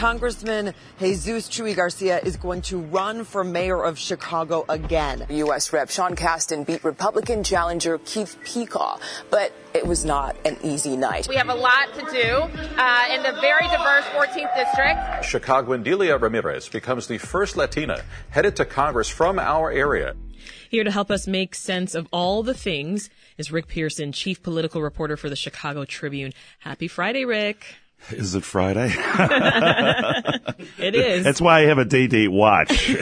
Congressman Jesus Chuy Garcia is going to run for mayor of Chicago again. U.S. Rep. Sean Casten beat Republican challenger Keith Peacock, but it was not an easy night. We have a lot to do in the very diverse 14th district. Chicagoan Delia Ramirez becomes the first Latina headed to Congress from our area. Here to help us make sense of all the things is Rick Pearson, chief political reporter for the Chicago Tribune. Happy Friday, Rick. Is it Friday? It is. That's why I have a day-date watch.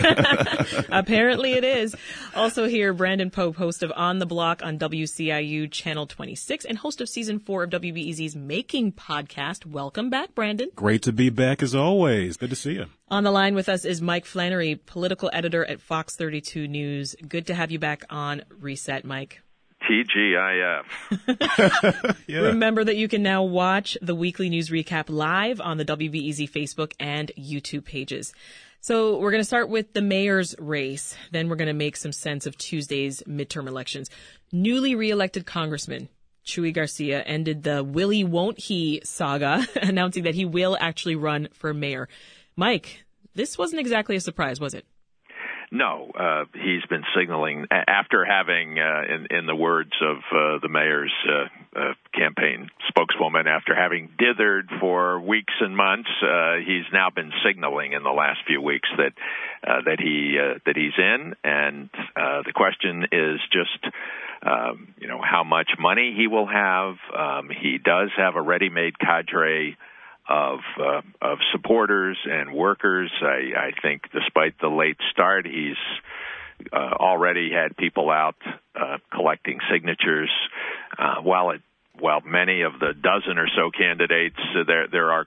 Apparently it is. Also here, Brandon Pope, host of On the Block on WCIU Channel 26 and host of Season 4 of WBEZ's Making podcast. Welcome back, Brandon. Great to be back as always. Good to see you. On the line with us is Mike Flannery, political editor at Fox 32 News. Good to have you back on Reset, Mike. TGIF. Yeah. Remember that you can now watch the weekly news recap live on the WBEZ Facebook and YouTube pages. So we're going to start with the mayor's race. Then we're going to make some sense of Tuesday's midterm elections. Newly reelected Congressman Chuy Garcia ended the will he, won't he saga, announcing that he will actually run for mayor. Mike, this wasn't exactly a surprise, was it? No, he's been signaling after having, in the words of the mayor's campaign spokeswoman, after having dithered for weeks and months, he's now been signaling in the last few weeks that that he's in, and the question is just how much money he will have. He does have a ready-made cadre of supporters and workers. I think despite the late start, he's already had people out collecting signatures. While many of the dozen or so candidates there are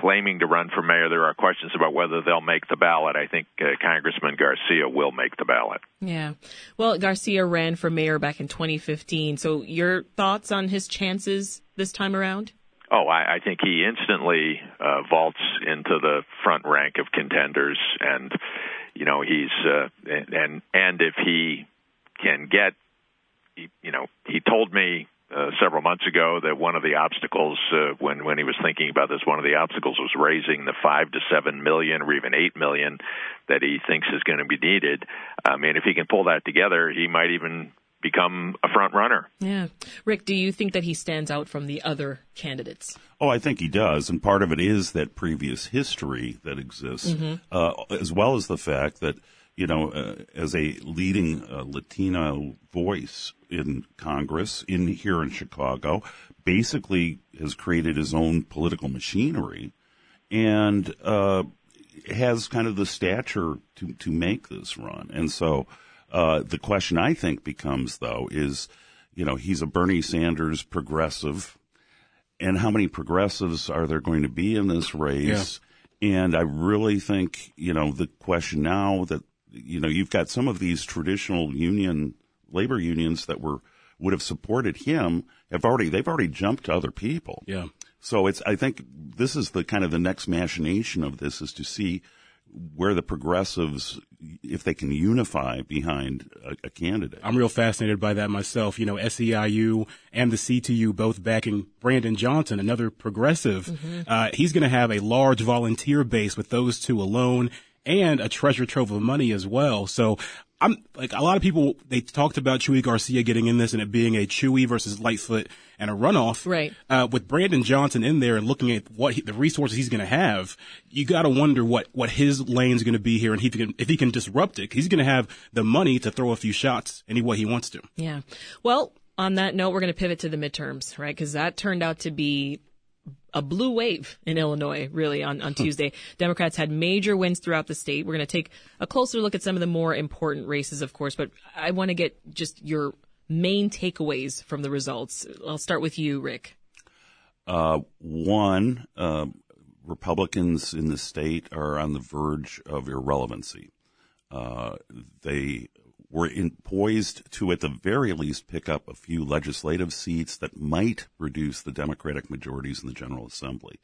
claiming to run for mayor, there are questions about whether they'll make the ballot. I think Congressman Garcia will make the ballot. Yeah. Well, Garcia ran for mayor back in 2015. So your thoughts on his chances this time around? Oh, I think he instantly vaults into the front rank of contenders, and he's and if he can get, he told me several months ago that one of the obstacles when he was thinking about this, one of the obstacles was raising the 5 to 7 million or even 8 million that he thinks is going to be needed. I mean, if he can pull that together, he might even become a front runner. Yeah. Rick, do you think that he stands out from the other candidates? Oh, I think he does. And part of it is that previous history that exists, as well as the fact that, as a leading Latino voice in Congress, here in Chicago, basically has created his own political machinery and has kind of the stature to make this run. And so the question I think becomes, though, is, he's a Bernie Sanders progressive, and how many progressives are there going to be in this race? Yeah. And I really think, the question now that, you've got some of these traditional labor unions that would have supported him they've already jumped to other people. Yeah. So I think this is the kind of the next machination of this is to see where the progressives, if they can unify behind a candidate. I'm real fascinated by that myself. SEIU and the CTU both backing Brandon Johnson, another progressive. Mm-hmm. He's going to have a large volunteer base with those two alone and a treasure trove of money as well. So I'm like a lot of people, they talked about Chuy Garcia getting in this and it being a Chuy versus Lightfoot and a runoff. Right. With Brandon Johnson in there and looking at what the resources he's going to have, you got to wonder what his lane's going to be here. And if he can disrupt it, he's going to have the money to throw a few shots any way he wants to. Yeah. Well, on that note, we're going to pivot to the midterms, right? Because that turned out to be a blue wave in Illinois, really, on Tuesday. Democrats had major wins throughout the state. We're going to take a closer look at some of the more important races, of course, but I want to get just your main takeaways from the results. I'll start with you, Rick. One, Republicans in the state are on the verge of irrelevancy. They were poised to, at the very least, pick up a few legislative seats that might reduce the Democratic majorities in the General Assembly.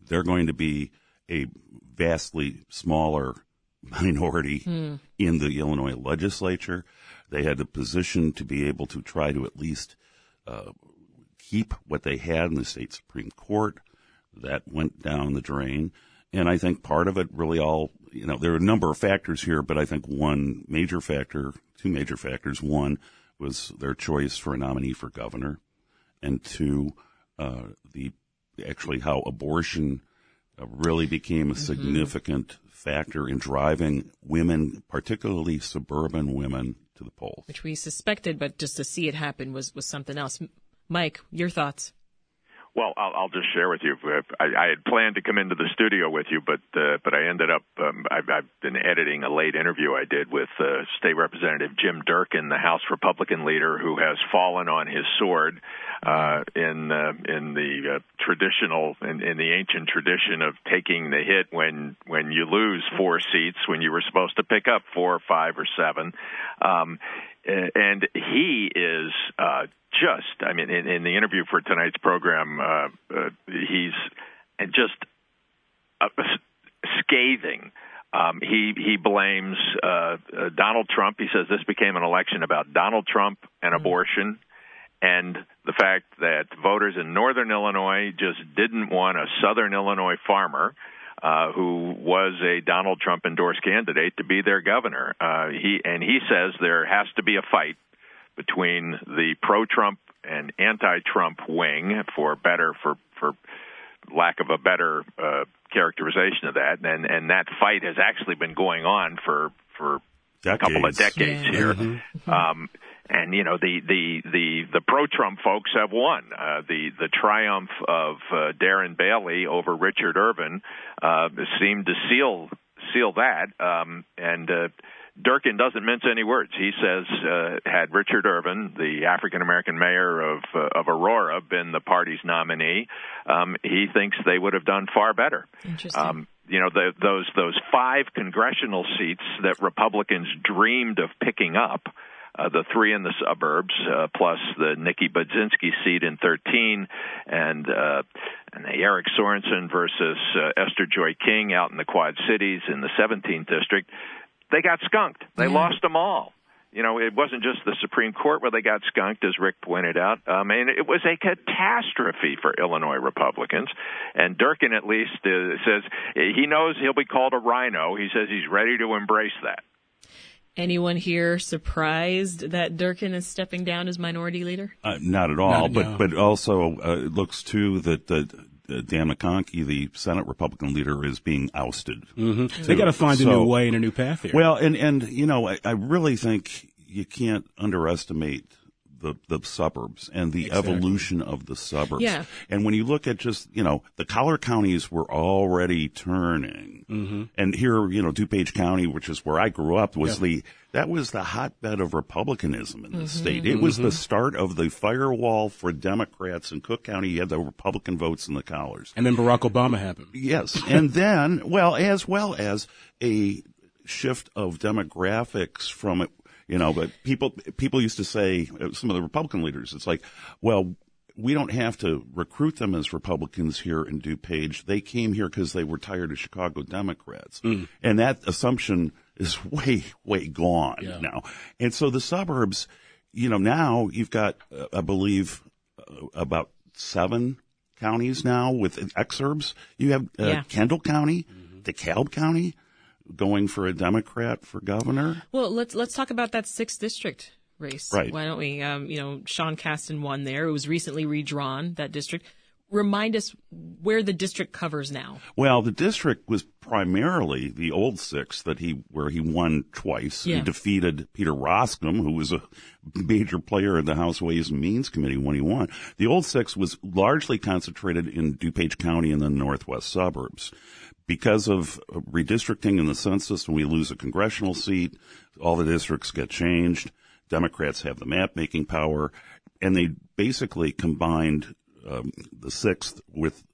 They're going to be a vastly smaller minority in the Illinois legislature. They had the position to be able to try to at least keep what they had in the state Supreme Court. That went down the drain. And I think part of it really all, you know, there are a number of factors here, but I think one major factor, two major factors. One was their choice for a nominee for governor, and two, actually how abortion really became a significant factor in driving women, particularly suburban women, to the polls. Which we suspected, but just to see it happen was something else. Mike, your thoughts? Well, I'll just share with you. I had planned to come into the studio with you, but I ended up. I've been editing a late interview I did with State Representative Jim Durkin, the House Republican leader who has fallen on his sword in the ancient tradition of taking the hit when you lose four seats when you were supposed to pick up four, five, or seven, and he is. In the interview for tonight's program, he's just scathing. He blames Donald Trump. He says this became an election about Donald Trump and abortion and the fact that voters in northern Illinois just didn't want a southern Illinois farmer who was a Donald Trump-endorsed candidate to be their governor. He says there has to be a fight between the pro-Trump and anti-Trump wing, for lack of a better characterization of that, and that fight has actually been going on for decades. A couple of decades here. Mm-hmm. And you know the pro-Trump folks have won. The triumph of Darren Bailey over Richard Irvin seemed to seal that, Durkin doesn't mince any words. He says, had Richard Irvin, the African-American mayor of Aurora, been the party's nominee, he thinks they would have done far better. Interesting. Those five congressional seats that Republicans dreamed of picking up, the three in the suburbs, plus the Nikki Budzinski seat in 13, and the Eric Sorensen versus Esther Joy King out in the Quad Cities in the 17th district. They got skunked. They lost them all. You know, it wasn't just the Supreme Court where they got skunked, as Rick pointed out. And it was a catastrophe for Illinois Republicans. And Durkin, at least, says he knows he'll be called a rhino. He says he's ready to embrace that. Anyone here surprised that Durkin is stepping down as minority leader? Not at all. But also it looks, too, that Dan McConchie, the Senate Republican leader, is being ousted. Mm-hmm. They got to find a new way and a new path here. Well, I really think you can't underestimate the suburbs and the evolution of the suburbs. Yeah. And when you look at just, the collar counties were already turning. Mm-hmm. And here, DuPage County, which is where I grew up, was that was the hotbed of Republicanism in the state. It was the start of the firewall for Democrats in Cook County. You had the Republican votes in the collars. And then Barack Obama happened. Yes. And then, as well as a shift of demographics from it. But people used to say, some of the Republican leaders, it's like, well, we don't have to recruit them as Republicans here in DuPage. They came here because they were tired of Chicago Democrats. Mm. And that assumption is way, way gone now. And so the suburbs, now you've got, I believe, about 7 counties now with exurbs. You have Kendall County, DeKalb County, going for a Democrat for governor. Well, let's talk about that 6th district race. Right. Why don't we? Sean Casten won there. It was recently redrawn, that district. Remind us where the district covers now. Well, the district was primarily the old 6th where he won twice. Yeah. He defeated Peter Roskam, who was a major player in the House Ways and Means Committee when he won. The old 6th was largely concentrated in DuPage County and the northwest suburbs. Because of redistricting in the census, when we lose a congressional seat, all the districts get changed. Democrats have the map-making power, and they basically combined the 6th with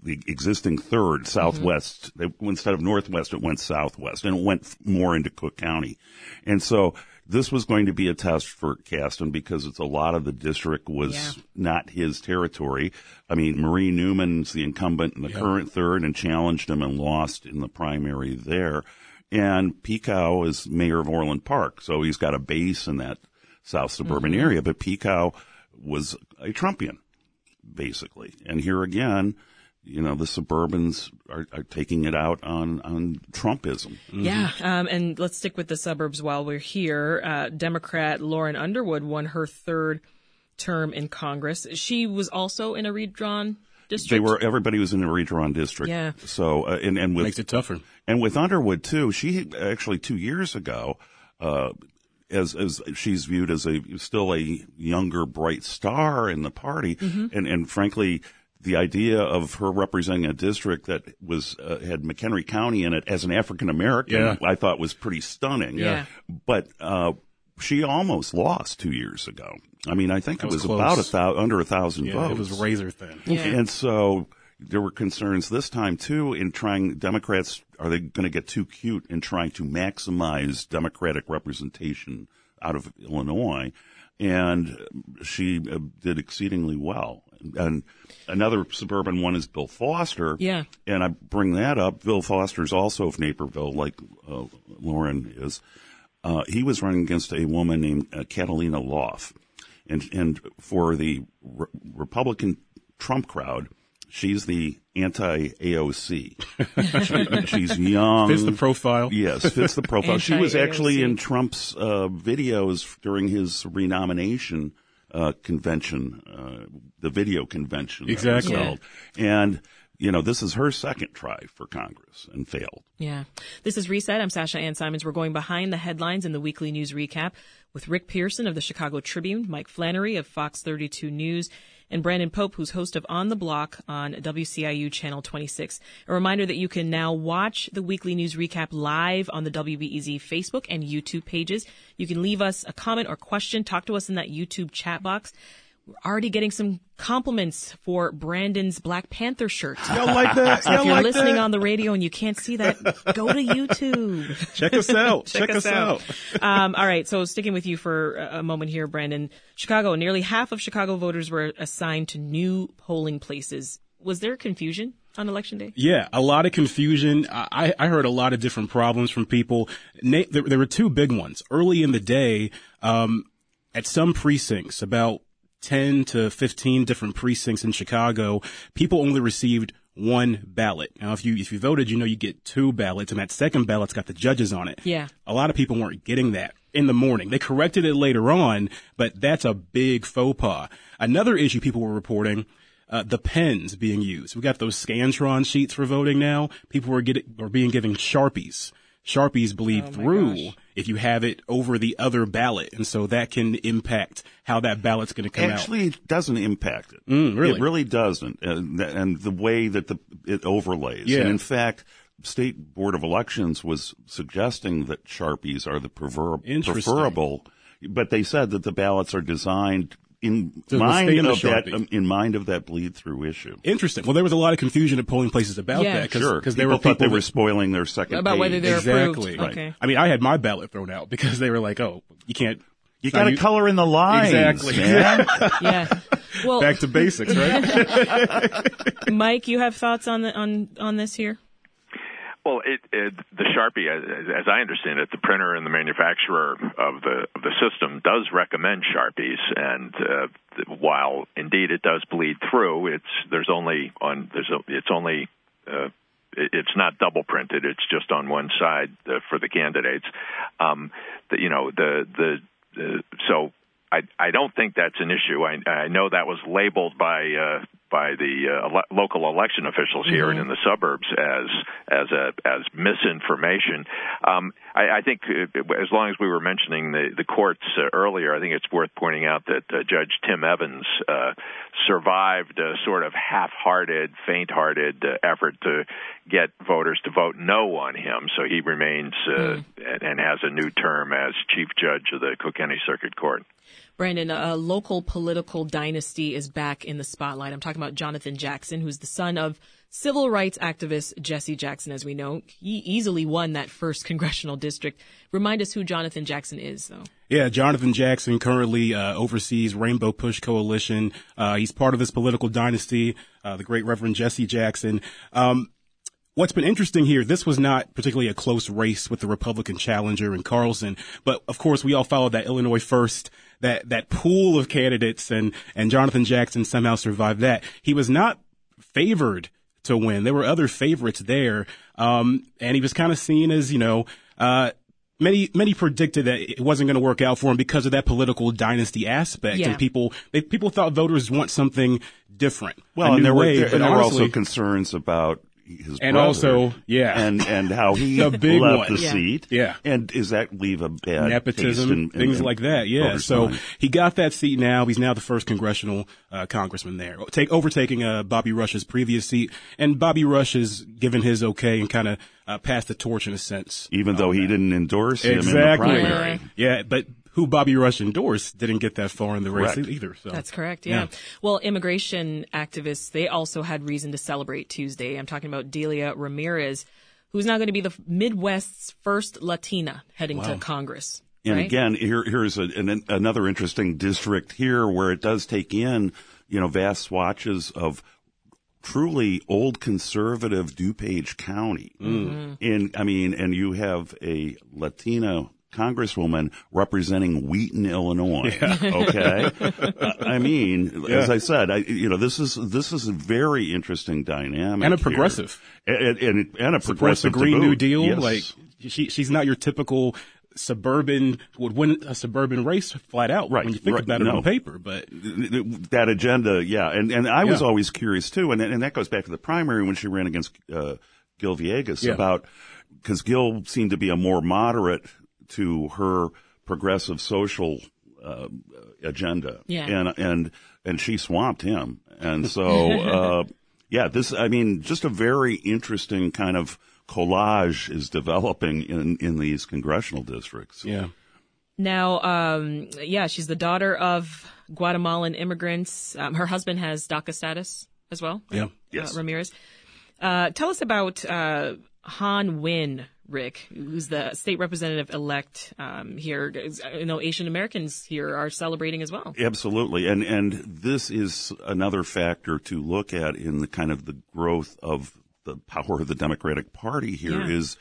the existing 3rd, southwest. Mm-hmm. Instead of northwest, it went southwest, and it went more into Cook County. And so this was going to be a test for Casten because it's a lot of the district was not his territory. I mean, Marie Newman's the incumbent in the current 3rd and challenged him and lost in the primary there. And Pekau is mayor of Orland Park, so he's got a base in that south suburban area. But Pekau was a Trumpian, basically. And here again, you know, the suburbans are taking it out on Trumpism. Mm-hmm. Yeah. And let's stick with the suburbs while we're here. Democrat Lauren Underwood won her third term in Congress. She was also in a redrawn district. Everybody was in a redrawn district. Yeah. So, and with, makes it tougher. And with Underwood, too, she actually 2 years ago, as she's viewed as still a younger, bright star in the party. Mm-hmm. And frankly, the idea of her representing a district that was had McHenry County in it as an African-American, I thought was pretty stunning. Yeah. But she almost lost 2 years ago. I mean, I think it was about under 1,000 votes. It was razor thin. Yeah. And so there were concerns this time, too, in trying – Democrats, are they going to get too cute in trying to maximize Democratic representation out of Illinois? And she did exceedingly well. And another suburban one is Bill Foster. Yeah. And I bring that up. Bill Foster's also of Naperville, like Lauren is. He was running against a woman named Catalina Loff. And for the Republican Trump crowd, she's the anti-AOC. She's young. Fits the profile. Yes, fits the profile. She was actually in Trump's videos during his renomination convention, the video convention. Exactly. Yeah. And, you know, this is her second try for Congress and failed. Yeah. This is Reset. I'm Sasha Ann Simons. We're going behind the headlines in the weekly news recap with Rick Pearson of the Chicago Tribune, Mike Flannery of Fox 32 News, and Brandon Pope, who's host of On the Block on WCIU Channel 26. A reminder that you can now watch the weekly news recap live on the WBEZ Facebook and YouTube pages. You can leave us a comment or question. Talk to us in that YouTube chat box. We're already getting some compliments for Brandon's Black Panther shirt. Y'all like that? So if you're listening on the radio and you can't see that, go to YouTube. Check us out. Check us out. All right. So sticking with you for a moment here, Brandon. Chicago, nearly half of Chicago voters were assigned to new polling places. Was there confusion on Election Day? Yeah, a lot of confusion. I heard a lot of different problems from people. There were two big ones. Early in the day, at some precincts, about 10 to 15 different precincts in Chicago, people only received one ballot. Now, if you voted, you know you get two ballots, and that second ballot's got the judges on it. Yeah. A lot of people weren't getting that in the morning. They corrected it later on, but that's a big faux pas. Another issue people were reporting, the pens being used. We got those Scantron sheets for voting now. People were being given Sharpies. Sharpies bleed through if you have it over the other ballot. And so that can impact how that ballot's going to come out. Actually, it doesn't impact it. Really? It really doesn't. And the way that it overlays. Yeah. And in fact, State Board of Elections was suggesting that Sharpies are the preferable. But they said that the ballots are designed in mind of that bleed through issue. Interesting. Well, there was a lot of confusion at polling places about that because they thought they were spoiling their second ballot. About whether they're approved. Right. Okay. I mean, I had my ballot thrown out because they were like, "Oh, you can't. You got to color in the lines." Exactly. Man. Yeah. Well, back to basics, right? Mike, you have thoughts on this here? Well, the Sharpie, as I understand it, the printer and the manufacturer of the system does recommend Sharpies, and while indeed it does bleed through, it's not double printed; it's just on one side for the candidates. So I don't think that's an issue. I know that was labeled by the local election officials here and in the suburbs as misinformation. I think as long as we were mentioning the courts earlier, I think it's worth pointing out that Judge Tim Evans survived a sort of half-hearted, faint-hearted effort to get voters to vote no on him. So he remains and has a new term as chief judge of the Cook County Circuit Court. Brandon, a local political dynasty is back in the spotlight. I'm talking about Jonathan Jackson, who's the son of civil rights activist Jesse Jackson, as we know. He easily won that first congressional district. Remind us who Jonathan Jackson is, though. Yeah, Jonathan Jackson currently oversees Rainbow Push Coalition. He's part of this political dynasty, the great Reverend Jesse Jackson. What's been interesting here, this was not particularly a close race with the Republican challenger in Carlson, but of course we all followed that Illinois First, that pool of candidates, and Jonathan Jackson somehow survived that. He was not favored to win. There were other favorites there, and he was kind of seen as, you know, many predicted that it wasn't going to work out for him because of that political dynasty aspect. Yeah. And people thought voters want something different. Well, and there were also concerns about his brother. And also, yeah. And how he left the seat. Yeah. And does that leave a bad nepotism, things like that, yeah. So he got that seat now. He's now the first congressional congressman there, overtaking Bobby Rush's previous seat. And Bobby Rush has given his okay and kind of passed the torch in a sense. Even though he didn't endorse him in the primary. Yeah, but who Bobby Rush endorsed didn't get that far in the race either. So. That's correct, yeah. Well, immigration activists, they also had reason to celebrate Tuesday. I'm talking about Delia Ramirez, who's now going to be the Midwest's first Latina heading to Congress. And again, here's another interesting district here where it does take in, you know, vast swatches of truly old conservative DuPage County. Mm. And, I mean, and you have a Latino Congresswoman representing Wheaton, Illinois. Yeah. Okay, I mean, as I said, this is a very interesting dynamic and a progressive, and a progressive Green New Deal. Yes. Like she's not your typical suburban would win a suburban race flat out when you think about it on paper. But that agenda, and I was always curious too, and that goes back to the primary when she ran against Gil Villegas about because Gil seemed to be a more moderate to her progressive social agenda, and she swamped him, and so this, I mean, just a very interesting kind of collage is developing in these congressional districts. Yeah. Now, she's the daughter of Guatemalan immigrants. Her husband has DACA status as well. Yeah. Yes. Ramirez, tell us about Han Nguyen, Rick, who's the state representative-elect here. You know, Asian Americans here are celebrating as well. Absolutely. And this is another factor to look at in the kind of the growth of the power of the Democratic Party here is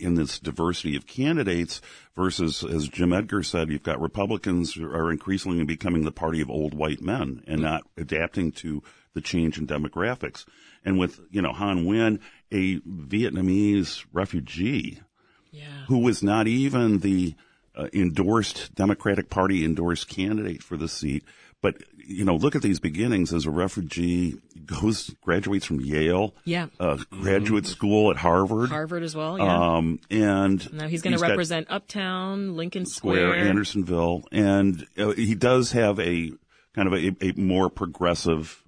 in this diversity of candidates versus, as Jim Edgar said, you've got Republicans are increasingly becoming the party of old white men and not adapting to the change in demographics. And with, you know, Han Nguyen, a Vietnamese refugee who was not even the Democratic Party endorsed candidate for the seat. But, you know, look at these beginnings as a refugee, graduates from Yale, graduate school at Harvard as well, and now he's going to represent Uptown, Lincoln Square, Andersonville, and he does have a kind of a more progressive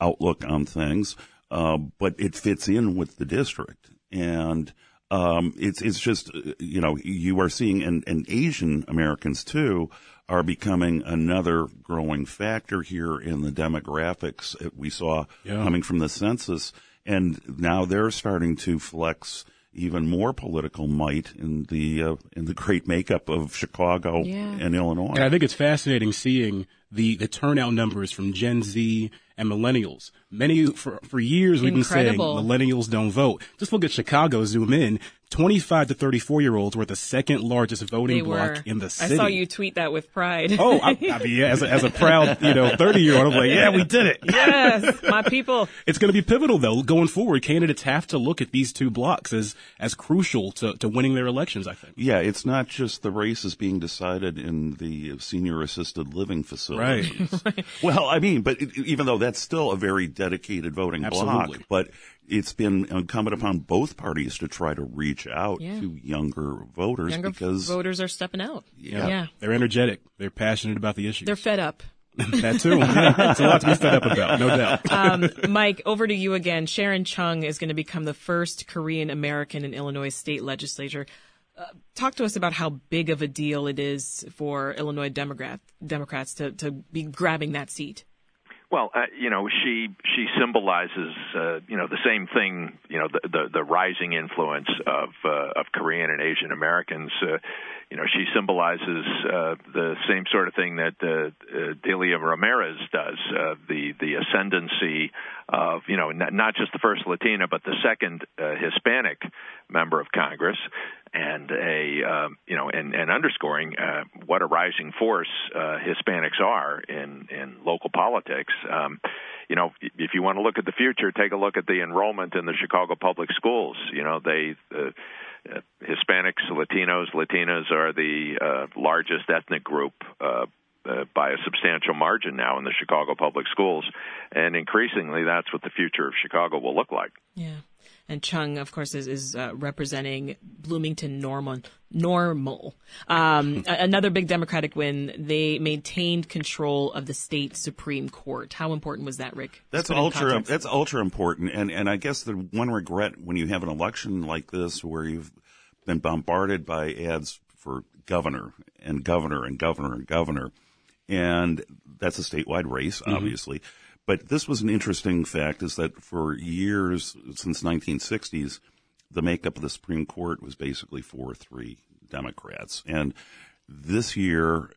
outlook on things. But it fits in with the district, and it's just, you know, you are seeing and Asian Americans too are becoming another growing factor here in the demographics that we saw coming from the census, and now they're starting to flex even more political might in the great makeup of Chicago and Illinois. And I think it's fascinating seeing the turnout numbers from Gen Z and millennials. Many for years we've been saying millennials don't vote. Just look at Chicago, zoom in. 25 to 34-year-olds were the second largest voting block in the city. I saw you tweet that with pride. Oh, as a proud, you know, 30-year-old, I'm like, we did it. Yes, my people. It's going to be pivotal, though, going forward. Candidates have to look at these two blocks as crucial to winning their elections, I think. Yeah, it's not just the races being decided in the senior assisted living facilities. Right. Well, I mean, but even though that's still a very dedicated voting block, but it's been incumbent upon both parties to try to reach out to younger voters because voters are stepping out. Yeah. They're energetic. They're passionate about the issues. They're fed up. That too. It's a lot to be fed up about, no doubt. Mike, over to you again. Sharon Chung is going to become the first Korean American in Illinois state legislature. Talk to us about how big of a deal it is for Illinois Democrats to be grabbing that seat. Well, you know, she symbolizes, you know, the same thing, you know, the rising influence of Korean and Asian Americans. You know, she symbolizes the same sort of thing that Delia Ramirez does, the ascendancy of, you know, not just the first Latina, but the second Hispanic member of Congress, and you know, and underscoring what a rising force Hispanics are in local politics. you know, if you want to look at the future, take a look at the enrollment in the Chicago public schools. You know, they Hispanics, Latinos, Latinas are the largest ethnic group by a substantial margin now in the Chicago public schools. And increasingly, that's what the future of Chicago will look like. Yeah. And Chung, of course, is representing Bloomington Normal. Another big Democratic win. They maintained control of the state Supreme Court. How important was that, Rick? That's ultra important. And I guess the one regret when you have an election like this where you've been bombarded by ads for governor and governor and governor and governor, and that's a statewide race, obviously. Mm-hmm. But this was an interesting fact, is that for years, since 1960s, the makeup of the Supreme Court was basically 4-3 Democrats. And this year,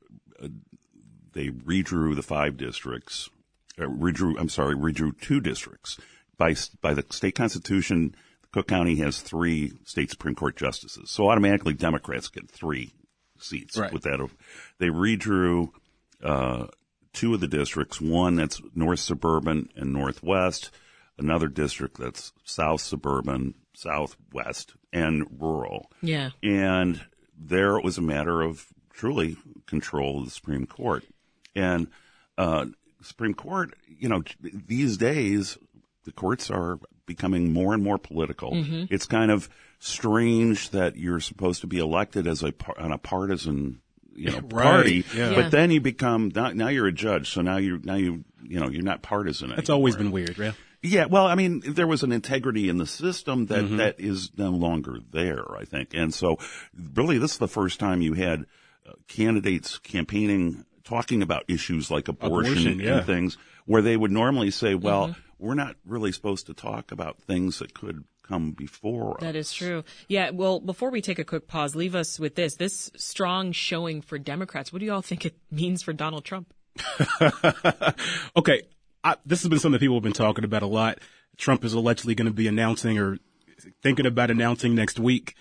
they redrew the five districts, redrew two districts. By the state constitution, Cook County has three state Supreme Court justices. So automatically Democrats get three seats. Right. With that, they redrew two of the districts, one that's north suburban and northwest, another district that's south suburban, southwest, and rural. Yeah. And there it was a matter of truly control of the Supreme Court. And Supreme Court, you know, these days the courts are becoming more and more political. Mm-hmm. It's kind of strange that you're supposed to be elected as on a partisan party, right. Yeah. But then you become now you're a judge, so now you're not partisan. That's anymore. Always been weird, yeah. Yeah, well, I mean, there was an integrity in the system that is no longer there, I think, and so really this is the first time you had candidates campaigning, talking about issues like abortion and things where they would normally say, well, we're not really supposed to talk about things that could come before us. That is true. Yeah, well, before we take a quick pause, leave us with this strong showing for Democrats. What do you all think it means for Donald Trump? Okay, this has been something people have been talking about a lot. Trump is allegedly going to be announcing or thinking about announcing next week.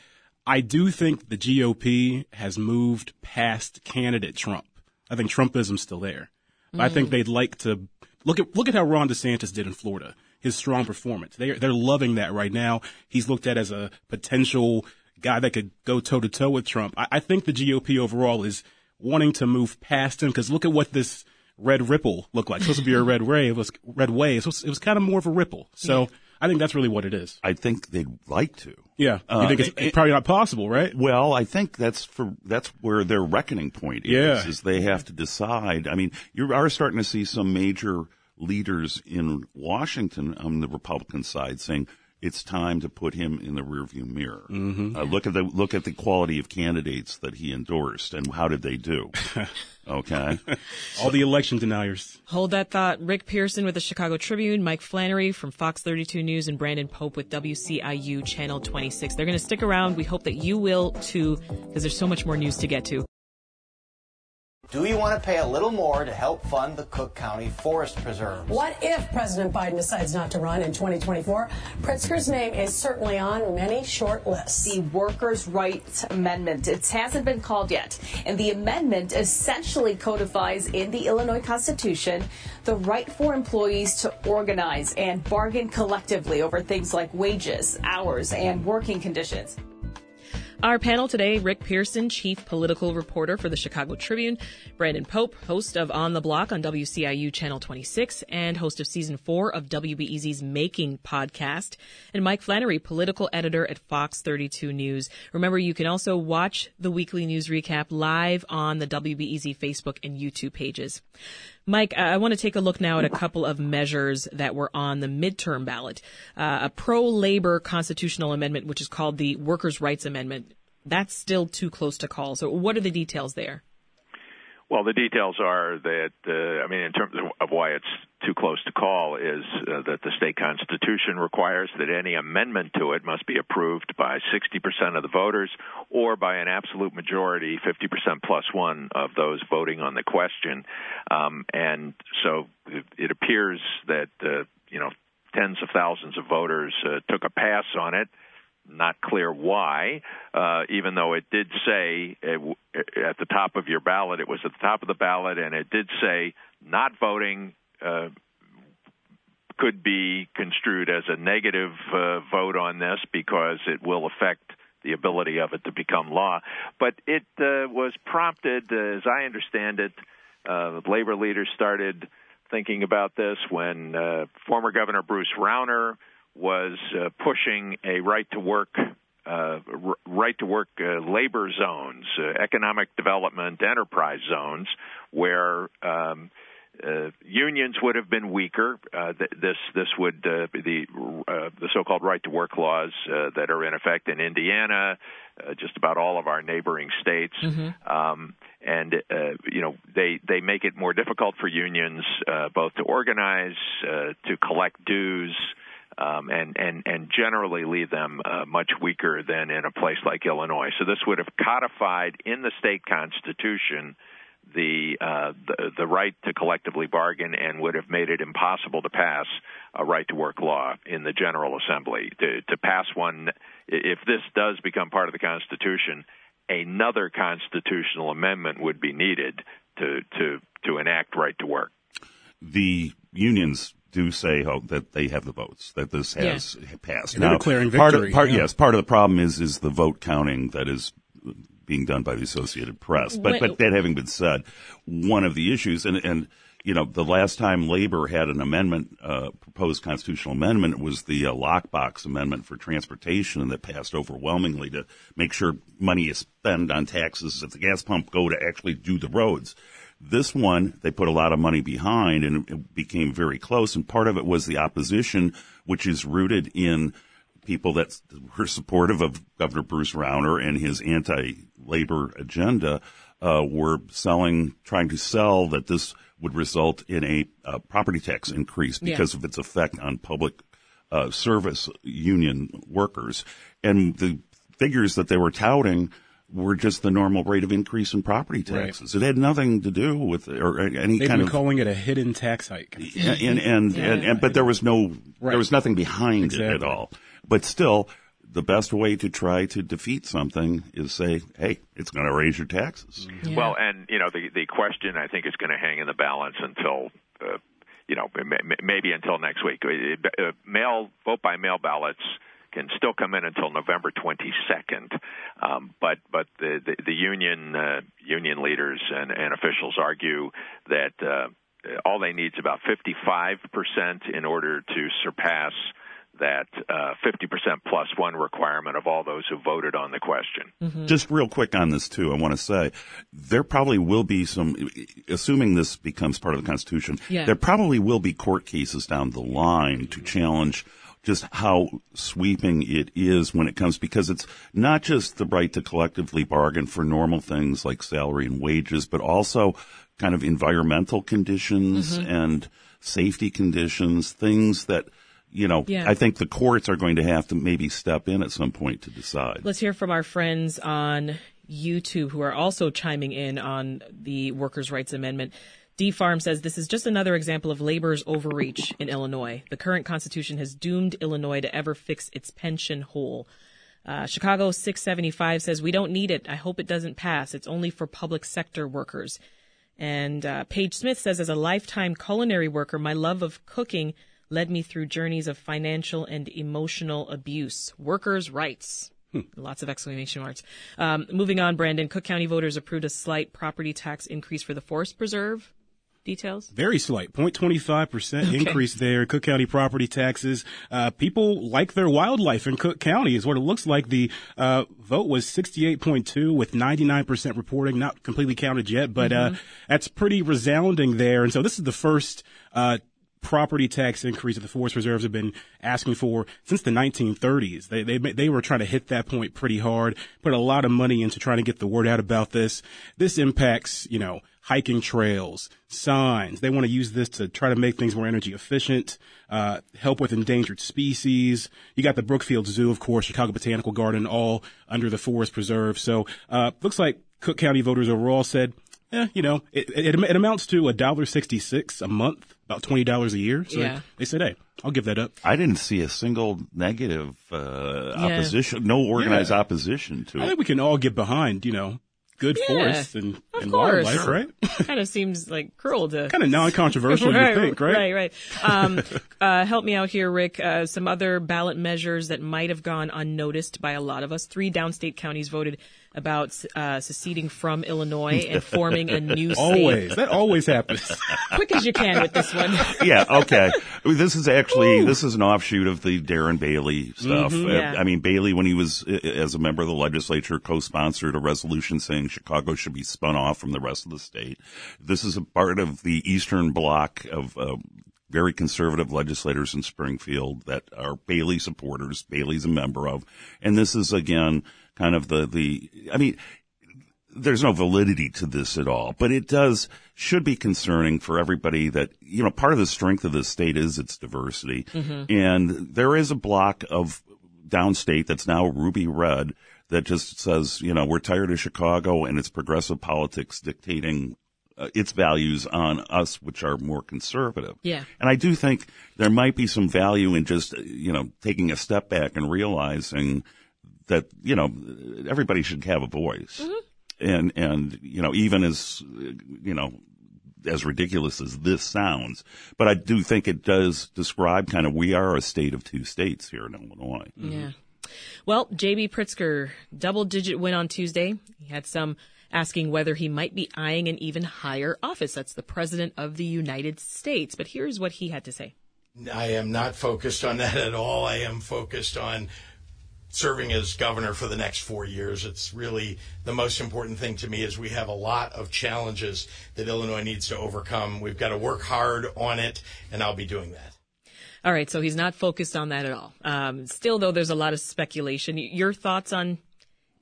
I do think the GOP has moved past candidate Trump. I think Trumpism's still there. Mm. I think they'd like to look at how Ron DeSantis did in Florida. His strong performance. They're loving that right now. He's looked at as a potential guy that could go toe-to-toe with Trump. I think the GOP overall is wanting to move past him because look at what this red ripple looked like. It's supposed to be a red wave. It was kind of more of a ripple. So I think that's really what it is. I think they'd like to. Yeah. You think it's probably not possible, right? Well, I think that's where their reckoning point is, is they have to decide. I mean, you are starting to see some major leaders in Washington on the Republican side saying it's time to put him in the rearview mirror. Mm-hmm. Look at the quality of candidates that he endorsed and how did they do? Okay, all the election deniers. Hold that thought. Rick Pearson with the Chicago Tribune, Mike Flannery from Fox 32 News, and Brandon Pope with WCIU Channel 26. They're going to stick around. We hope that you will too, because there's so much more news to get to. Do you want to pay a little more to help fund the Cook County Forest Preserve? What if President Biden decides not to run in 2024? Pritzker's name is certainly on many short lists. The Workers' Rights Amendment. It hasn't been called yet. And the amendment essentially codifies in the Illinois Constitution the right for employees to organize and bargain collectively over things like wages, hours, and working conditions. Our panel today, Rick Pearson, chief political reporter for the Chicago Tribune, Brandon Pope, host of On the Block on WCIU Channel 26 and host of Season 4 of WBEZ's Making podcast, and Mike Flannery, political editor at Fox 32 News. Remember, you can also watch the weekly news recap live on the WBEZ Facebook and YouTube pages. Mike, I want to take a look now at a couple of measures that were on the midterm ballot. A pro-labor constitutional amendment, which is called the Workers' Rights Amendment, that's still too close to call. So what are the details there? Well, the details are that, in terms of why it's too close to call, is that the state constitution requires that any amendment to it must be approved by 60% of the voters or by an absolute majority, 50% plus one of those voting on the question. And so it appears that, tens of thousands of voters took a pass on it. Not clear why, even though it did say at the top of your ballot, it was at the top of the ballot, and it did say not voting could be construed as a negative vote on this because it will affect the ability of it to become law. But it was prompted, as I understand it, labor leaders started thinking about this when former Governor Bruce Rauner was pushing a right to work labor zones, economic development enterprise zones, where unions would have been weaker. This would the so-called right-to-work laws that are in effect in Indiana, just about all of our neighboring states, they make it more difficult for unions both to organize, to collect dues, and generally leave them much weaker than in a place like Illinois. So this would have codified in the state constitution the right to collectively bargain and would have made it impossible to pass a right-to-work law in the General Assembly. To pass one, if this does become part of the Constitution, another constitutional amendment would be needed to enact right-to-work. The unions do say that they have the votes, that this has passed. And now, declaring victory. Part of the problem is the vote counting that is being done by the Associated Press. But that having been said, one of the issues, and the last time labor had an amendment, proposed constitutional amendment, was the lockbox amendment for transportation that passed overwhelmingly to make sure money is spent on taxes at the gas pump go to actually do the roads. This one, they put a lot of money behind, and it became very close, and part of it was the opposition, which is rooted in people that were supportive of Governor Bruce Rauner and his anti-labor agenda were trying to sell that this would result in a property tax increase because of its effect on public service union workers. And the figures that they were touting were just the normal rate of increase in property taxes. Right. It had nothing to do with or any They've kind of calling it a hidden tax hike. But there was no there was nothing behind it at all. But still, the best way to try to defeat something is say, hey, it's going to raise your taxes. Yeah. Well, and, the question, I think, is going to hang in the balance until, maybe until next week. Vote-by-mail ballots can still come in until November 22nd. But the union union leaders and officials argue that all they need is about 55% in order to surpass that 50% plus one requirement of all those who voted on the question. Mm-hmm. Just real quick on this, too, I want to say there probably will be some, assuming this becomes part of the Constitution, there probably will be court cases down the line to challenge just how sweeping it is when it comes, because it's not just the right to collectively bargain for normal things like salary and wages, but also kind of environmental conditions and safety conditions, things that I think the courts are going to have to maybe step in at some point to decide. Let's hear from our friends on YouTube who are also chiming in on the workers' rights amendment. D Farm says this is just another example of labor's overreach in Illinois. The current Constitution has doomed Illinois to ever fix its pension hole. Chicago 675 says we don't need it. I hope it doesn't pass. It's only for public sector workers. And Paige Smith says, as a lifetime culinary worker, my love of cooking led me through journeys of financial and emotional abuse. Workers' rights. Lots of exclamation marks. Moving on, Brandon, Cook County voters approved a slight property tax increase for the forest preserve. Details? Very slight, 0.25% increase there. Cook County property taxes. People like their wildlife in Cook County is what it looks like. The vote was 68.2 with 99% reporting, not completely counted yet, but that's pretty resounding there. And so this is the first property tax increase that the forest preserves have been asking for since the 1930s. They were trying to hit that point pretty hard, put a lot of money into trying to get the word out about this. This impacts, hiking trails, signs. They want to use this to try to make things more energy efficient, help with endangered species. You got the Brookfield Zoo, of course, Chicago Botanical Garden, all under the forest preserve. So looks like Cook County voters overall said, it amounts to $1.66 a month, about $20 a year. So they said, hey, I'll give that up. I didn't see a single negative opposition, no organized opposition to it. I think we can all get behind, good forests and Of course. Life, right? Kind of seems like cruel to... Kind of non-controversial, right, you think, right? Right, right. Help me out here, Rick. Some other ballot measures that might have gone unnoticed by a lot of us. 3 downstate counties voted about seceding from Illinois and forming a new state. Always. That always happens. Quick as you can with this one. Yeah, okay. This is actually, this is an offshoot of the Darren Bailey stuff. Mm-hmm, yeah. I mean, Bailey, when he was, as a member of the legislature, co-sponsored a resolution saying Chicago should be spun off from the rest of the state. This is a part of the eastern bloc of very conservative legislators in Springfield that are Bailey supporters, Bailey's a member of. And this is, again, kind of the I mean, there's no validity to this at all, but it does, should be concerning for everybody that, you know, part of the strength of this state is its diversity. Mm-hmm. And there is a block of downstate that's now ruby red that just says, you know, we're tired of Chicago and its progressive politics dictating its values on us, which are more conservative. Yeah. And I do think there might be some value in just, you know, taking a step back and realizing that, you know, everybody should have a voice. Mm-hmm. And, you know, even as, you know, as ridiculous as this sounds, but I do think it does describe kind of we are a state of two states here in Illinois. Mm-hmm. Yeah. Well, J.B. Pritzker, double-digit win on Tuesday. He had some asking whether he might be eyeing an even higher office. That's the President of the United States. But here's what he had to say. I am not focused on that at all. I am focused on serving as governor for the next 4 years. It's really the most important thing to me is we have a lot of challenges that Illinois needs to overcome. We've got to work hard on it, and I'll be doing that. All right, so he's not focused on that at all. Still, though, there's a lot of speculation. Your thoughts on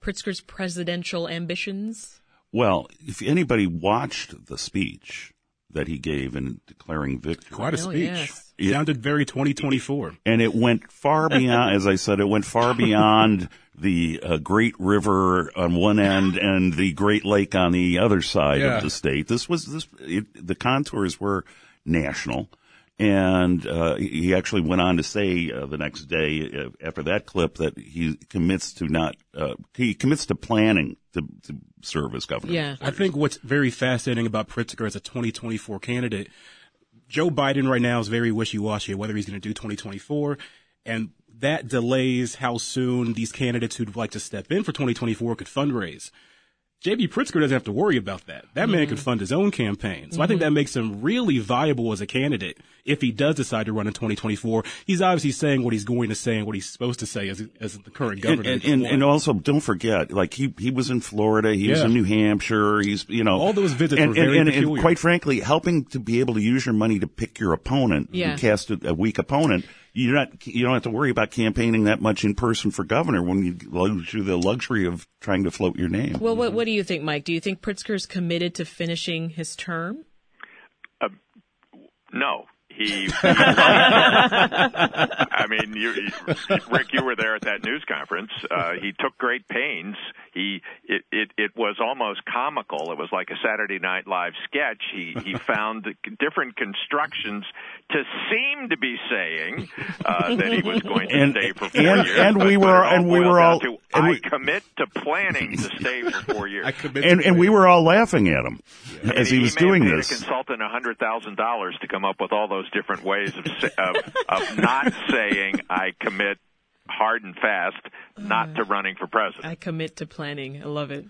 Pritzker's presidential ambitions? Well, if anybody watched the speech that he gave in declaring victory. Quite a speech. Yes. It sounded very 2024. And it went far beyond, as I said, it went far beyond the Great River on one end and the Great Lake on the other side of the state. This was, the contours were national. And he actually went on to say the next day after that clip that he commits to not he commits to planning to serve as governor. Yeah, I think what's very fascinating about Pritzker as a 2024 candidate, Joe Biden right now is very wishy-washy whether he's going to do 2024, and that delays how soon these candidates who'd like to step in for 2024 could fundraise. J.B. Pritzker doesn't have to worry about that. That man could fund his own campaign. So I think that makes him really viable as a candidate if he does decide to run in 2024. He's obviously saying what he's going to say and what he's supposed to say as the current governor. And also, don't forget, like, he was in Florida. He was in New Hampshire. He's, you know. All those visits were very peculiar. And quite frankly, helping to be able to use your money to pick your opponent and cast a weak opponent. You don't have to worry about campaigning that much in person for governor when you go through the luxury of trying to float your name. Well, what do you think, Mike? Do you think Pritzker's committed to finishing his term? No. I mean, Rick, you were there at that news conference. He took great pains. It was almost comical. It was like a Saturday Night Live sketch. He found different constructions to seem to be saying that he was going to stay for 4 years. I commit to planning to stay for 4 years. And we were all laughing at him as he was doing this. He may have paid a consultant $100,000 to come up with all those different ways of not saying I commit hard and fast not to running for president. I commit to planning. I love it.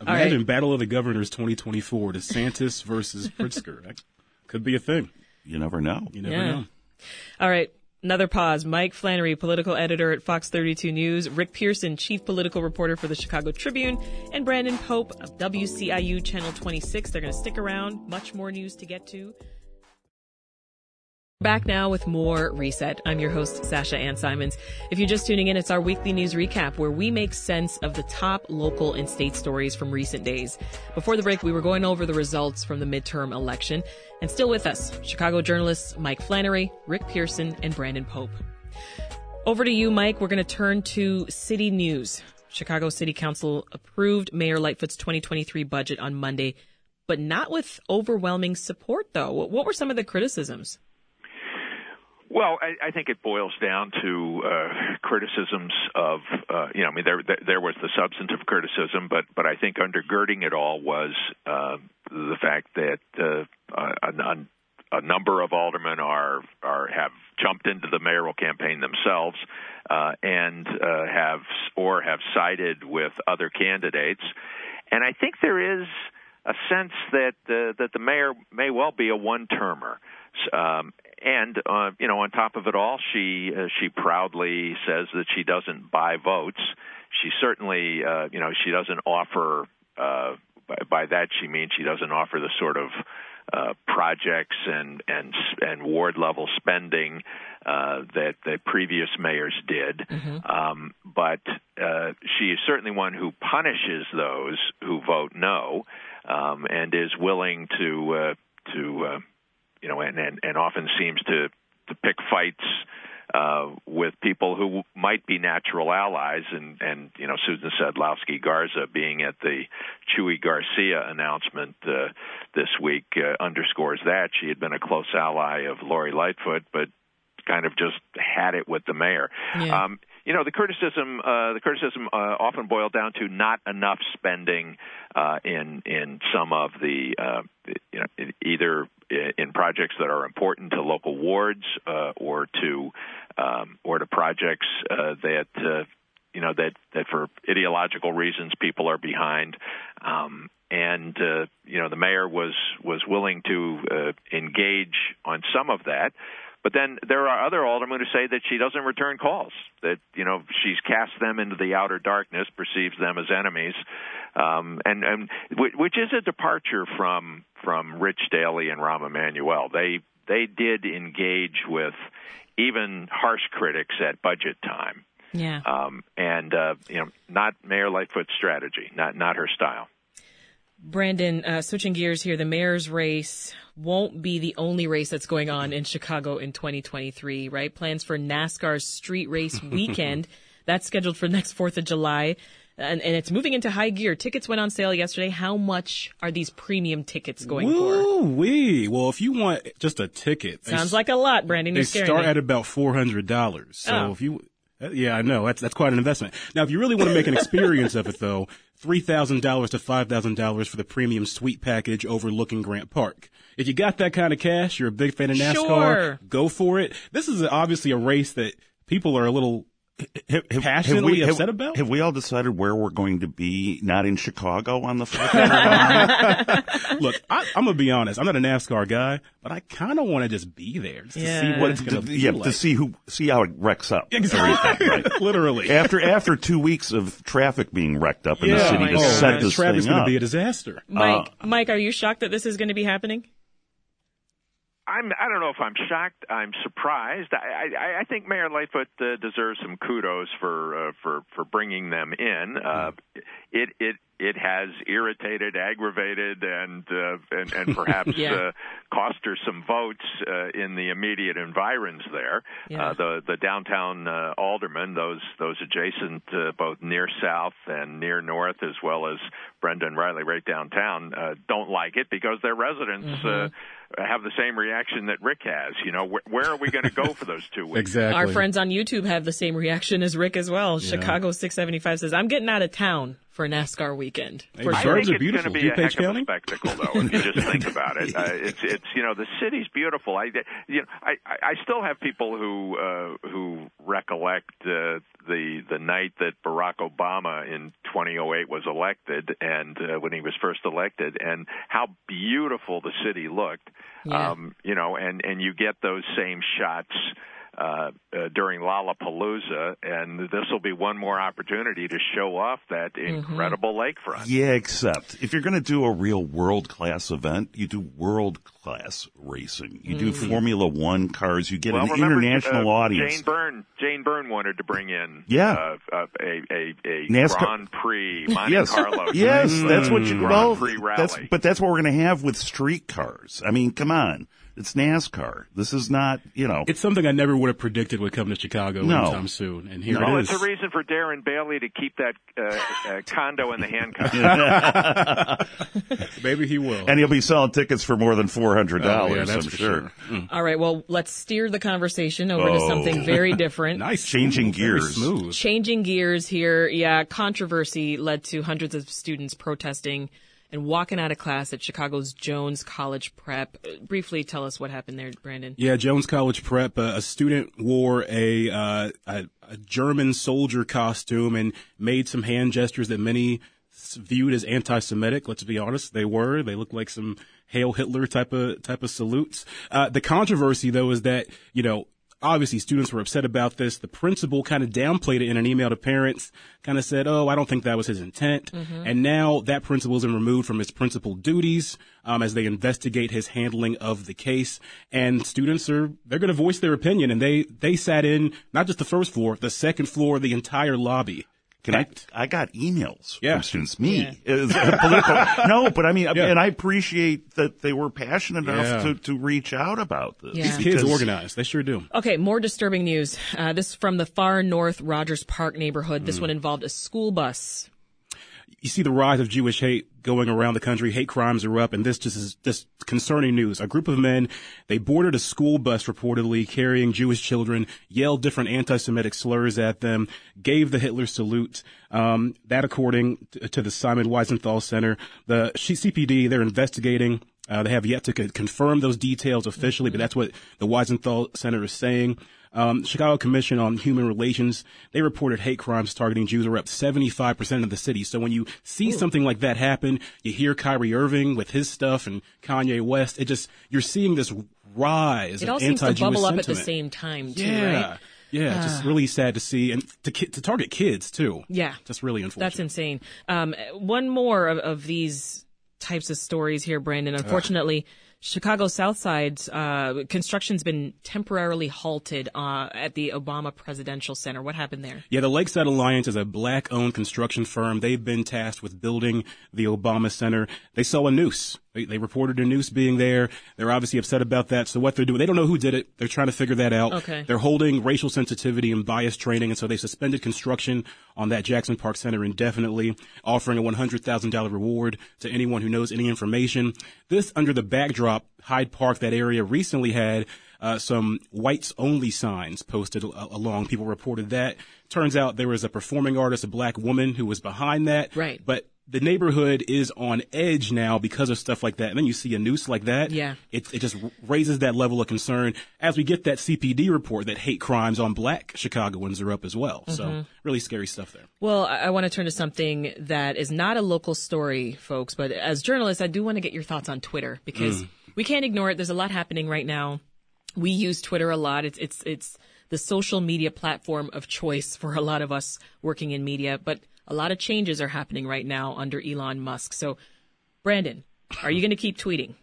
Imagine Battle of the Governors 2024, DeSantis versus Pritzker. That could be a thing. You never know. You never know. All right. Another pause. Mike Flannery, political editor at Fox 32 News, Rick Pearson, chief political reporter for the Chicago Tribune, and Brandon Pope of WCIU Channel 26. They're going to stick around. Much more news to get to. Back now with more Reset. I'm your host, Sasha Ann Simons. If you're just tuning in, it's our weekly news recap where we make sense of the top local and state stories from recent days. Before the break, we were going over the results from the midterm election. And still with us, Chicago journalists Mike Flannery, Rick Pearson, and Brandon Pope. Over to you, Mike. We're going to turn to city news. Chicago City Council approved Mayor Lightfoot's 2023 budget on Monday, but not with overwhelming support, though. What were some of the criticisms? Well, I think it boils down to criticisms of, there was the substantive criticism, but I think undergirding it all was the fact that a number of aldermen have jumped into the mayoral campaign themselves and have sided with other candidates, and I think there is a sense that the mayor may well be a one-termer. And on top of it all, she proudly says that she doesn't buy votes. She certainly, she doesn't offer. By that, she means she doesn't offer the sort of projects and ward level spending that the previous mayors did. Mm-hmm. But she is certainly one who punishes those who vote no, and is willing to often seems to pick fights with people who might be natural allies, and Susan Sedlowski Garza being at the Chuy Garcia announcement this week underscores that. She had been a close ally of Lori Lightfoot, but kind of just had it with the mayor. Yeah. The criticism often boiled down to not enough spending in some of the either in projects that are important to local wards or to projects that for ideological reasons people are behind. The mayor was willing to engage on some of that. But then there are other aldermen who say that she doesn't return calls, that, she's cast them into the outer darkness, perceives them as enemies, and which is a departure from Rich Daley and Rahm Emanuel. They did engage with even harsh critics at budget time. Yeah. Not Mayor Lightfoot's strategy, not her style. Brandon, switching gears here, the mayor's race won't be the only race that's going on in Chicago in 2023, right? Plans for NASCAR's street race weekend, that's scheduled for next 4th of July, and it's moving into high gear. Tickets went on sale yesterday. How much are these premium tickets going for? Woo-wee. Well, if you want just a ticket. Sounds like a lot, Brandon. They start at about $400. So if you... Yeah, I know. That's quite an investment. Now, if you really want to make an experience of it, though, $3,000 to $5,000 for the premium suite package overlooking Grant Park. If you got that kind of cash, you're a big fan of NASCAR, sure. Go for it. This is obviously a race that people are a little passionately upset about. Have we all decided where we're going to be, not in Chicago on the 4th? Look, I'm going to be honest. I'm not a NASCAR guy, but I kind of want to just be there to see what it's going to be like. To see how it wrecks up. Exactly. Right. Literally. After 2 weeks of traffic being wrecked up in the city set this thing up. Traffic's going to be a disaster. Mike, are you shocked that this is going to be happening? I don't know if I'm shocked. I'm surprised. I think Mayor Lightfoot deserves some kudos for bringing them in. It has irritated, aggravated, and perhaps cost her some votes in the immediate environs there. Yeah. The downtown aldermen, those adjacent, both near south and near north, as well as Brendan Riley right downtown, don't like it because their residents have the same reaction that Rick has. Where are we going to go for those 2 weeks? Exactly. Our friends on YouTube have the same reaction as Rick as well. Yeah. Chicago 675 says, "I'm getting out of town for NASCAR weekend." I think it's going to be a heck of a spectacle, though, if you just think about it. It's the city's beautiful. I still have people who recollect the night that Barack Obama in 2008 was elected, and when he was first elected, and how beautiful the city looked. Yeah. And you get those same shots during Lollapalooza, and this will be one more opportunity to show off that incredible lakefront. Yeah, except if you're going to do a real world-class event, you do world-class racing. You do Formula One cars. You get international audience. Jane Byrne wanted to bring in a NASCAR Grand Prix Monte Carlo. Yes, that's what you Grand Prix rally. But that's what we're going to have with street cars. I mean, come on. It's NASCAR. This is not, you know. It's something I never would have predicted would come to Chicago anytime soon. And here it is. It's a reason for Darren Bailey to keep that condo in the handcuffs. Maybe he will. And he'll be selling tickets for more than $400, I'm sure. Mm. All right, well, let's steer the conversation over to something very different. Nice. Changing gears. Smooth. Changing gears here. Yeah, controversy led to hundreds of students protesting and walking out of class at Chicago's Jones College Prep. Briefly tell us what happened there, Brandon. Yeah, Jones College Prep, a student wore a German soldier costume and made some hand gestures that many viewed as anti-Semitic. Let's be honest, they were. They looked like some Hail Hitler type of salutes. The controversy, though, is that, you know, obviously students were upset about this. The principal kind of downplayed it in an email to parents, kind of said, I don't think that was his intent. Mm-hmm. And now that principal is removed from his principal duties as they investigate his handling of the case. And students they're going to voice their opinion. And they sat in not just the first floor, the second floor, the entire lobby. I got emails from students. No, but I mean, and I appreciate that they were passionate enough to reach out about this. Yeah. These kids organize. They sure do. Okay, more disturbing news. This from the far north Rogers Park neighborhood. This one involved a school bus. You see the rise of Jewish hate going around the country. Hate crimes are up, and this just is just concerning news. A group of men, they boarded a school bus reportedly carrying Jewish children, yelled different anti-Semitic slurs at them, gave the Hitler salute. That according to the Simon Wiesenthal Center. The CPD, they're investigating. They have yet to confirm those details officially, but that's what the Wiesenthal Center is saying. Chicago Commission on Human Relations, they reported hate crimes targeting Jews are up 75% of the city. So when you see something like that happen, you hear Kyrie Irving with his stuff and Kanye West, you're seeing this rise of anti-Jewish sentiment. It all seems to bubble up at the same time, too, right? Yeah, just really sad to see, and to target kids, too. Yeah. Just really unfortunate. That's insane. One more of these types of stories here, Brandon. Unfortunately, Chicago Southside's construction's been temporarily halted at the Obama Presidential Center. What happened there? Yeah, the Lakeside Alliance is a black-owned construction firm. They've been tasked with building the Obama Center. They saw a noose. They reported a noose being there. They're obviously upset about that. So what they're doing, they don't know who did it. They're trying to figure that out. Okay. They're holding racial sensitivity and bias training, and so they suspended construction on that Jackson Park Center indefinitely, offering a $100,000 reward to anyone who knows any information. This under the backdrop, Hyde Park, that area, recently had some whites-only signs posted along. People reported that. Turns out there was a performing artist, a black woman, who was behind that. Right. But the neighborhood is on edge now because of stuff like that. And then you see a noose like that. Yeah. It just raises that level of concern as we get that CPD report that hate crimes on black Chicagoans are up as well. Mm-hmm. So really scary stuff there. Well, I want to turn to something that is not a local story, folks. But as journalists, I do want to get your thoughts on Twitter because we can't ignore it. There's a lot happening right now. We use Twitter a lot. It's the social media platform of choice for a lot of us working in media. But a lot of changes are happening right now under Elon Musk. So, Brandon, are you going to keep tweeting?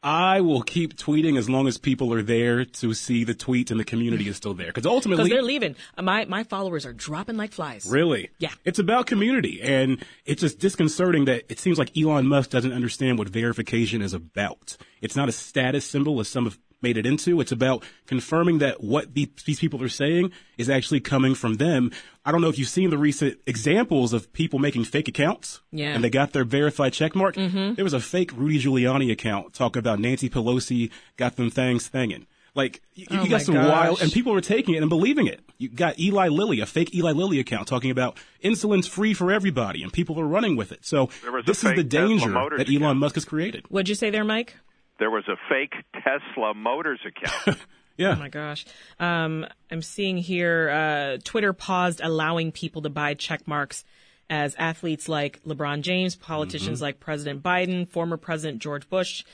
I will keep tweeting as long as people are there to see the tweets and the community is still there. Because ultimately, they're leaving. My followers are dropping like flies. Really? Yeah. It's about community. And it's just disconcerting that it seems like Elon Musk doesn't understand what verification is about. It's not a status symbol as some have made it into. It's about confirming that what these people are saying is actually coming from them. I don't know if you've seen the recent examples of people making fake accounts. Yeah. And they got their verified checkmark. Mm-hmm. There was a fake Rudy Giuliani account talking about Nancy Pelosi got them things thangin'. Like, you got some wild, and people are taking it and believing it. You got Eli Lilly, a fake Eli Lilly account talking about insulin's free for everybody, and people are running with it. So this is the danger that Elon Musk has created. What'd you say there, Mike? There was a fake Tesla Motors account. Yeah. Oh, my gosh. I'm seeing here Twitter paused allowing people to buy check marks as athletes like LeBron James, politicians like President Biden, former President George Bush,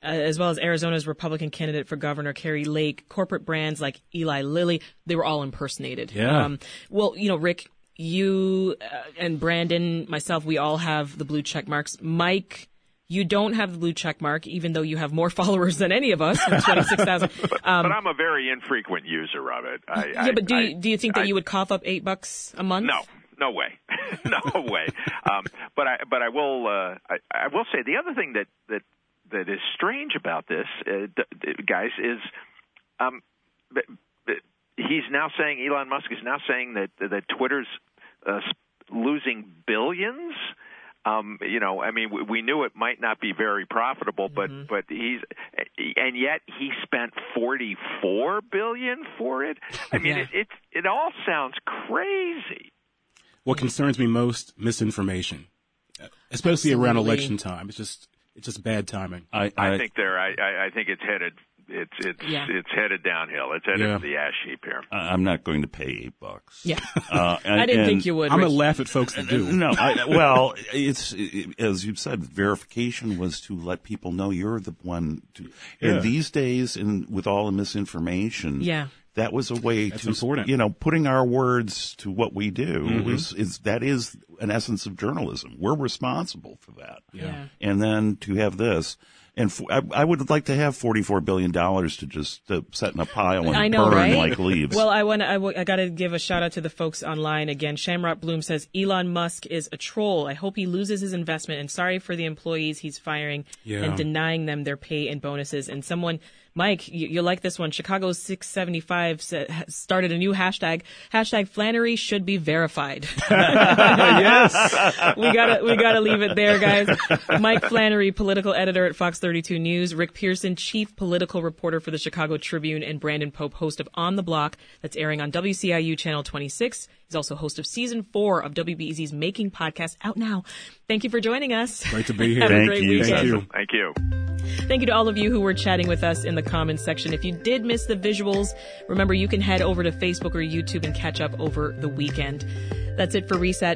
as well as Arizona's Republican candidate for governor, Carrie Lake, corporate brands like Eli Lilly. They were all impersonated. Yeah. Well, you know, Rick, you and Brandon, myself, we all have the blue check marks. Mike, you don't have the blue check mark, even though you have more followers than any of us, 26,000. But I'm a very infrequent user of it. Do you think that you would cough up $8 a month? No, no way, no way. But I will say the other thing that that is strange about this, guys, is he's now saying, Elon Musk is now saying that Twitter's losing billions. We knew it might not be very profitable, but mm-hmm. but yet he spent $44 billion for it. It all sounds crazy. What concerns me most, misinformation, especially around election time. It's just bad timing. I think it's headed. It's headed downhill. It's headed to the ash heap here. I'm not going to pay $8. Yeah, I didn't think you would. I'm going to laugh at folks that do. No, it's as you said. Verification was to let people know you're the one. And these days, and with all the misinformation, that was a way that's to important. Putting our words to what we do mm-hmm. is an essence of journalism. We're responsible for that. Yeah, and then to have this. And I would like to have $44 billion to just set in a pile and burn like leaves. Well, I got to give a shout out to the folks online again. Shamrock Bloom says Elon Musk is a troll. I hope he loses his investment. And sorry for the employees he's firing and denying them their pay and bonuses. And someone, Mike, you'll like this one. Chicago 675 started a new hashtag. Hashtag Flannery should be verified. Yes, we gotta leave it there, guys. Mike Flannery, political editor at Fox 32 News. Rick Pearson, chief political reporter for the Chicago Tribune, and Brandon Pope, host of On the Block, that's airing on WCIU Channel 26. He's also host of Season 4 of WBEZ's Making Podcast, out now. Thank you for joining us. Great to be here. Have a great weekend. Thank you. Thank you to all of you who were chatting with us in the comments section. If you did miss the visuals, remember you can head over to Facebook or YouTube and catch up over the weekend. That's it for Reset.